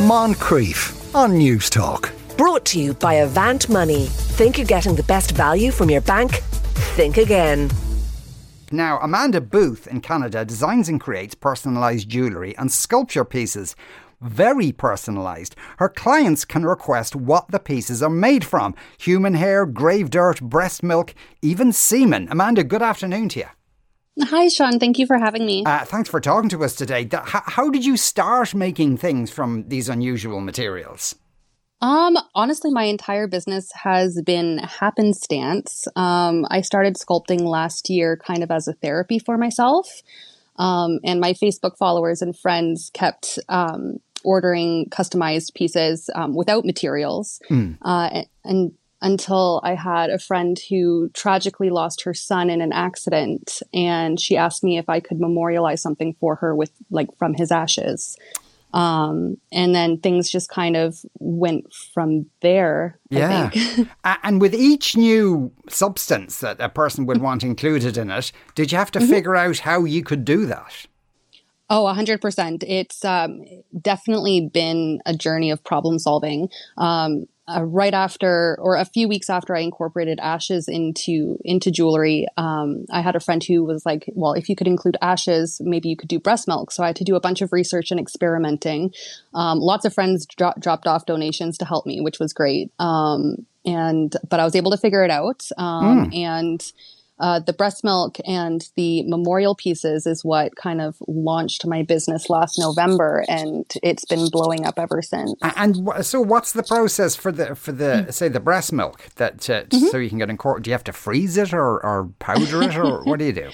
Moncrief on News Talk. Brought to you by Avant Money. Think you're getting the best value from your bank? Think again. Now, Amanda Booth in Canada designs and creates personalised jewellery and sculpture pieces. Very personalised. Her clients can request what the pieces are made from. Human hair, grave dirt, breast milk, even semen. Amanda, good afternoon to you. Hi, Sean. Thank you for having me. Thanks for talking to us today. How did you start making things from these unusual materials? Honestly, my entire business has been happenstance. I started sculpting last year kind of as a therapy for myself. And my Facebook followers and friends kept ordering customized pieces without materials. And until I had a friend who tragically lost her son in an accident, and she asked me if I could memorialize something for her with, like, from his ashes. And then things just kind of went from there, I think. And with each new substance that a person would want included in it, did you have to figure out how you could do that? Oh, 100%. It's definitely been a journey of problem solving. Right after, or a few weeks after, I incorporated ashes into jewelry, I had a friend who was like, well, if you could include ashes, maybe you could do breast milk. So I had to do a bunch of research and experimenting. Lots of friends dropped off donations to help me, which was great. But I was able to figure it out. The breast milk and the memorial pieces is what kind of launched my business last November, and it's been blowing up ever since. And so, what's the process for the say the breast milk that so you can get incorporated? Do you have to freeze it or powder it, or what do you do?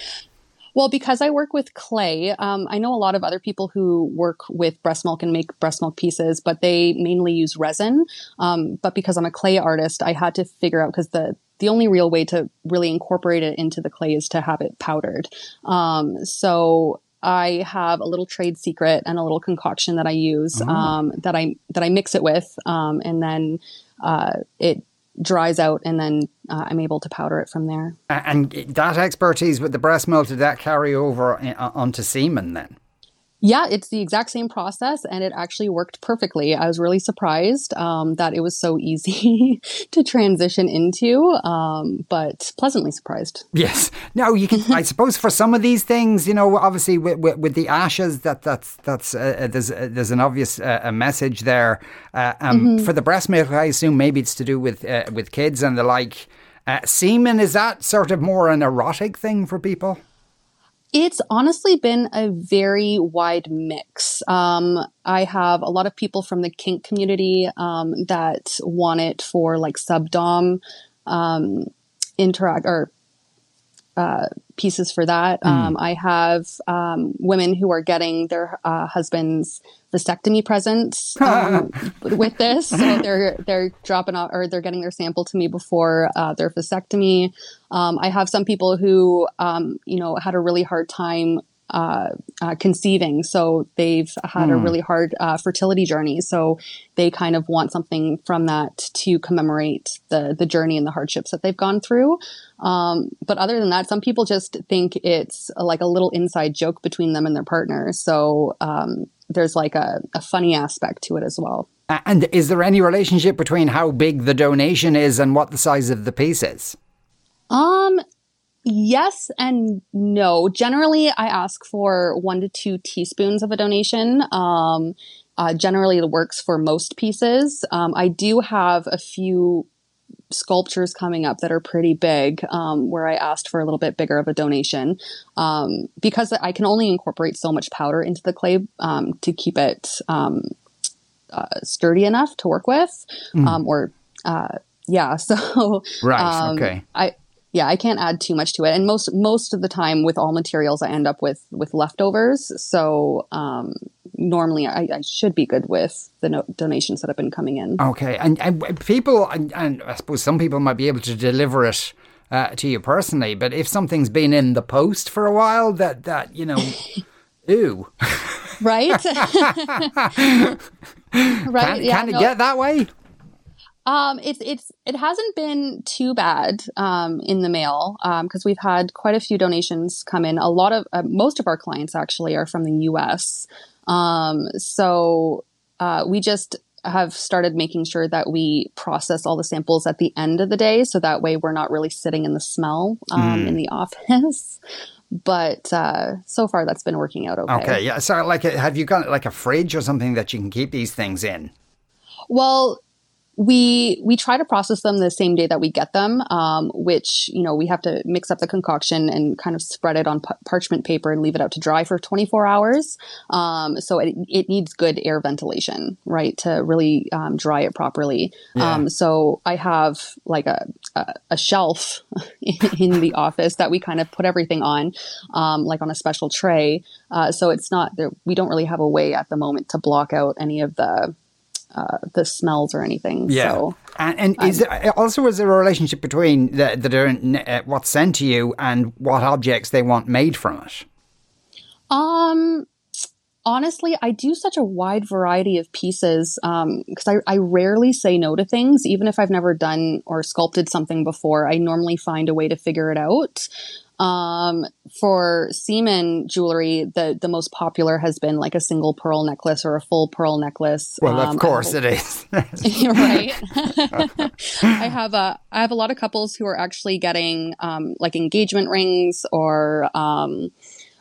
Well, because I work with clay, I know a lot of other people who work with breast milk and make breast milk pieces, but they mainly use resin. But because I'm a clay artist, I had to figure out, because the only real way to really incorporate it into the clay is to have it powdered. So I have a little trade secret and a little concoction that I use that I mix it with, and then it dries out, and then I'm able to powder it from there. And that expertise with the breast milk, did that carry over onto semen then? Yeah, it's the exact same process, and it actually worked perfectly. I was really surprised that it was so easy to transition into, but pleasantly surprised. Yes. Now, you can, I suppose, for some of these things, you know, obviously with the ashes, there's an obvious message there. For the breast milk, I assume maybe it's to do with kids and the like. Semen, is that sort of more an erotic thing for people? It's honestly been a very wide mix. I have a lot of people from the kink community that want it for, like, subdom pieces for that. I have women who are getting their husband's vasectomy presents with this. So they're dropping off, or they're getting their sample to me before their vasectomy. I have some people who had a really hard time conceiving, so they've had a really hard fertility journey, so they kind of want something from that to commemorate the journey and the hardships that they've gone through. But other than that, some people just think it's like a little inside joke between them and their partner, so there's like a funny aspect to it as well. And is there any relationship between how big the donation is and what the size of the piece is? Yes and no. Generally, I ask for 1 to 2 teaspoons of a donation. Generally, it works for most pieces. I do have a few sculptures coming up that are pretty big, where I asked for a little bit bigger of a donation, because I can only incorporate so much powder into the clay to keep it sturdy enough to work with. So right. Okay. I can't add too much to it. And most of the time with all materials, I end up with leftovers. So normally I should be good with the donations that have been coming in. Okay. And people, and I suppose some people might be able to deliver it to you personally, but if something's been in the post for a while, that ew. Right? Right. Can it get that way? It hasn't been too bad, in the mail, cause we've had quite a few donations come in. A lot of, most of our clients actually are from the US. So We just have started making sure that we process all the samples at the end of the day. So that way we're not really sitting in the smell in the office. But so far that's been working out okay. Okay, yeah. So like, have you got like a fridge or something that you can keep these things in? Well, we try to process them the same day that we get them, which, you know, we have to mix up the concoction and kind of spread it on parchment paper and leave it out to dry for 24 hours. So it needs good air ventilation, right, to really dry it properly. Yeah. So I have like a shelf in the office that we kind of put everything on, like on a special tray. So it's not there. We don't really have a way at the moment to block out any of the smells or anything. Yeah. So, and is there a relationship between what's sent to you and what objects they want made from it? Honestly, I do such a wide variety of pieces because I rarely say no to things. Even if I've never done or sculpted something before, I normally find a way to figure it out. For semen jewelry, the most popular has been like a single pearl necklace or a full pearl necklace. Well, of course it is. Right. I have a lot of couples who are actually getting like engagement rings or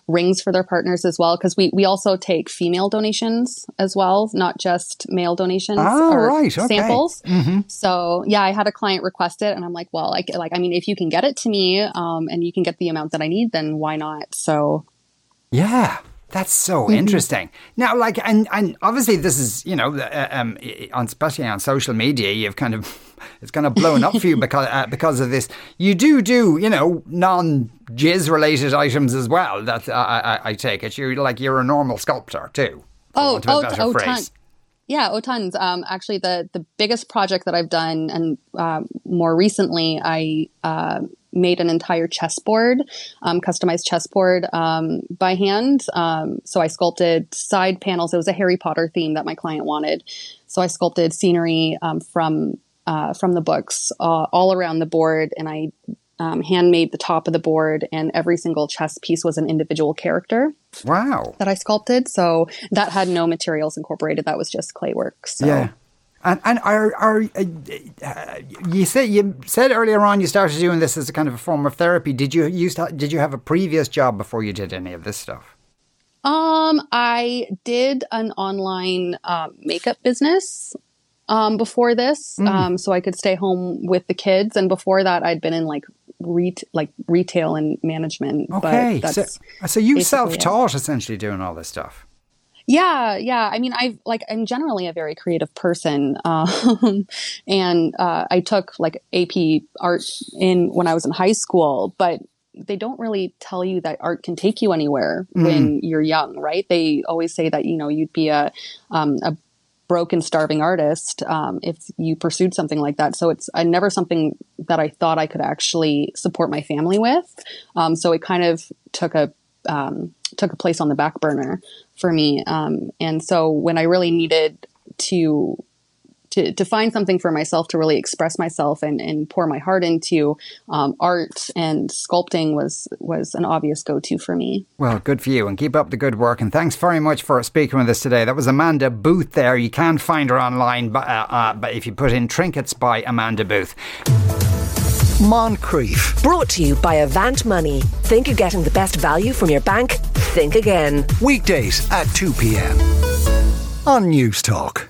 rings for their partners as well, because we also take female donations as well, not just male donations samples. Mm-hmm. So yeah, I had a client request it, and I'm like, well, if you can get it to me, and you can get the amount that I need, then why not? So yeah, that's so interesting. Now, like, and obviously this is, you know, especially on social media, you've kind of. It's kind of blown up for you because of this. You do, you know, non-jizz related items as well. That I take it you're a normal sculptor too. Tons. Actually, the biggest project that I've done, and more recently, I made an entire chessboard, customized chessboard by hand. So I sculpted side panels. It was a Harry Potter theme that my client wanted. So I sculpted scenery from the books all around the board, and I handmade the top of the board, and every single chess piece was an individual character. Wow! That I sculpted, so that had no materials incorporated. That was just clay work. So. Yeah, and you said earlier on you started doing this as a kind of a form of therapy. Did you have a previous job before you did any of this stuff? I did an online makeup business. Before this, so I could stay home with the kids, and before that, I'd been in retail and management. Okay, but so you self-taught essentially doing all this stuff. Yeah. I mean, I'm generally a very creative person, and I took like AP art when I was in high school, but they don't really tell you that art can take you anywhere when you're young, right? They always say that, you know, you'd be a broke and starving artist if you pursued something like that. So it's never something that I thought I could actually support my family with. So it kind of took a place on the back burner for me. And so when I really needed to find something for myself to really express myself and pour my heart into, art and sculpting was an obvious go-to for me. Well, good for you, and keep up the good work. And thanks very much for speaking with us today. That was Amanda Booth there. You can find her online, but if you put in Trinkets by Amanda Booth. Moncrief. Brought to you by Avant Money. Think you're getting the best value from your bank? Think again. Weekdays at 2 p.m. on News Talk.